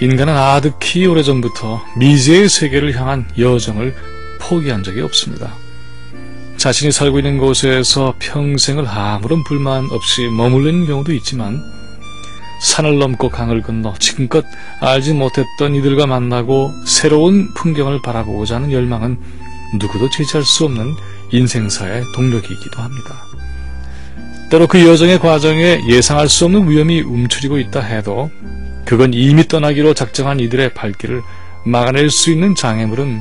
인간은 아득히 오래전부터 미지의 세계를 향한 여정을 포기한 적이 없습니다. 자신이 살고 있는 곳에서 평생을 아무런 불만 없이 머물리는 경우도 있지만, 산을 넘고 강을 건너 지금껏 알지 못했던 이들과 만나고 새로운 풍경을 바라보고자 하는 열망은 누구도 제지할 수 없는 인생사의 동력이기도 합니다. 때로 그 여정의 과정에 예상할 수 없는 위험이 움츠리고 있다 해도 그건 이미 떠나기로 작정한 이들의 발길을 막아낼 수 있는 장애물은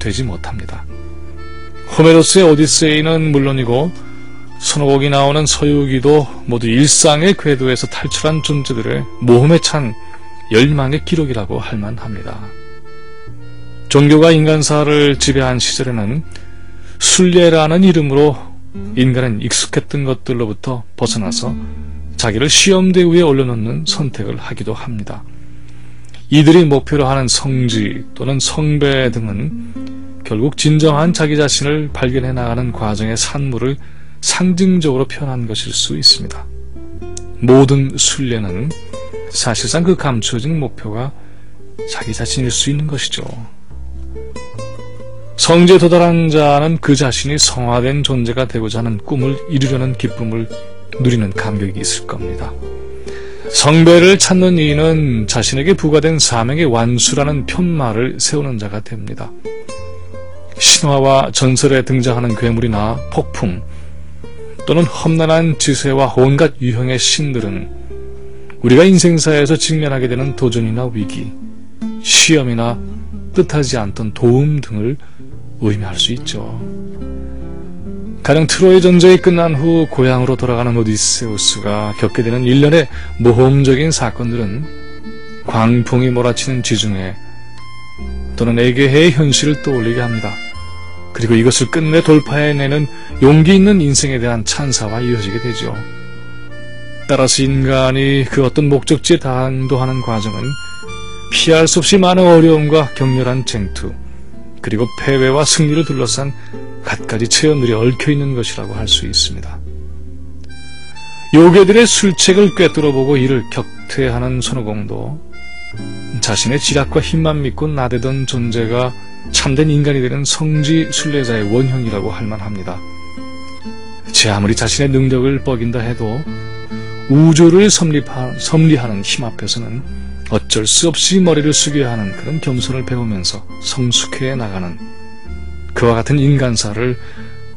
되지 못합니다. 호메로스의 오디세이는 물론이고 손오공이 나오는 서유기도 모두 일상의 궤도에서 탈출한 존재들의 모험에 찬 열망의 기록이라고 할 만합니다. 종교가 인간사를 지배한 시절에는 순례라는 이름으로 인간은 익숙했던 것들로부터 벗어나서 자기를 시험대 위에 올려놓는 선택을 하기도 합니다. 이들이 목표로 하는 성지 또는 성배 등은 결국 진정한 자기 자신을 발견해 나가는 과정의 산물을 상징적으로 표현한 것일 수 있습니다. 모든 순례는 사실상 그 감춰진 목표가 자기 자신일 수 있는 것이죠. 성지에 도달한 자는 그 자신이 성화된 존재가 되고자 하는 꿈을 이루려는 기쁨을 누리는 감격이 있을 겁니다. 성배를 찾는 이는 자신에게 부과된 사명의 완수라는 편말을 세우는 자가 됩니다. 신화와 전설에 등장하는 괴물이나 폭풍 또는 험난한 지세와 온갖 유형의 신들은 우리가 인생사에서 직면하게 되는 도전이나 위기, 시험이나 뜻하지 않던 도움 등을 의미할 수 있죠. 가령 트로이 전쟁이 끝난 후 고향으로 돌아가는 오디세우스가 겪게 되는 일련의 모험적인 사건들은 광풍이 몰아치는 지중해 또는 에게해의 현실을 떠올리게 합니다. 그리고 이것을 끝내 돌파해내는 용기 있는 인생에 대한 찬사와 이어지게 되죠. 따라서 인간이 그 어떤 목적지에 당도하는 과정은 피할 수 없이 많은 어려움과 격렬한 쟁투, 그리고 패배와 승리를 둘러싼 갖가지 체험들이 얽혀있는 것이라고 할 수 있습니다. 요괴들의 술책을 꿰뚫어보고 이를 격퇴하는 손오공도 자신의 지략과 힘만 믿고 나대던 존재가 참된 인간이 되는 성지 순례자의 원형이라고 할 만합니다. 제 아무리 자신의 능력을 뻐긴다 해도 우주를 섭리하는 힘 앞에서는 어쩔 수 없이 머리를 숙여야 하는 그런 겸손을 배우면서 성숙해 나가는 그와 같은 인간사를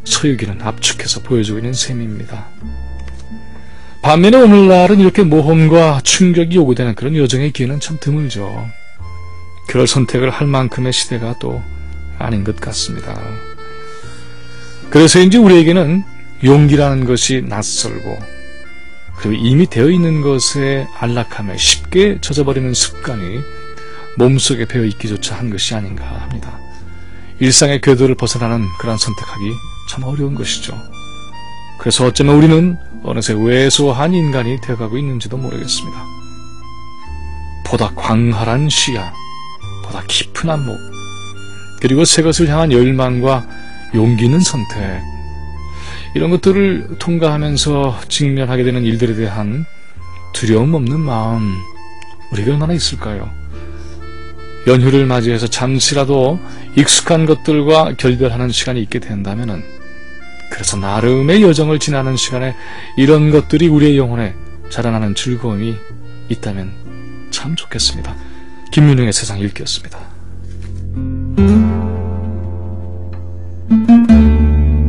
서유기는 압축해서 보여주고 있는 셈입니다. 반면에 오늘날은 이렇게 모험과 충격이 요구되는 그런 여정의 기회는 참 드물죠. 그럴 선택을 할 만큼의 시대가 또 아닌 것 같습니다. 그래서인지 우리에게는 용기라는 것이 낯설고 그리고 이미 되어 있는 것에 안락함에 쉽게 젖어버리는 습관이 몸속에 배어있기조차 한 것이 아닌가 합니다. 일상의 궤도를 벗어나는 그런 선택하기 참 어려운 것이죠. 그래서 어쩌면 우리는 어느새 왜소한 인간이 되어가고 있는지도 모르겠습니다. 보다 광활한 시야, 보다 깊은 안목, 그리고 새것을 향한 열망과 용기 있는 선택, 이런 것들을 통과하면서 직면하게 되는 일들에 대한 두려움 없는 마음, 우리가 얼마나 있을까요? 연휴를 맞이해서 잠시라도 익숙한 것들과 결별하는 시간이 있게 된다면은, 그래서 나름의 여정을 지나는 시간에 이런 것들이 우리의 영혼에 자라나는 즐거움이 있다면 참 좋겠습니다. 김윤영의 세상 읽기였습니다.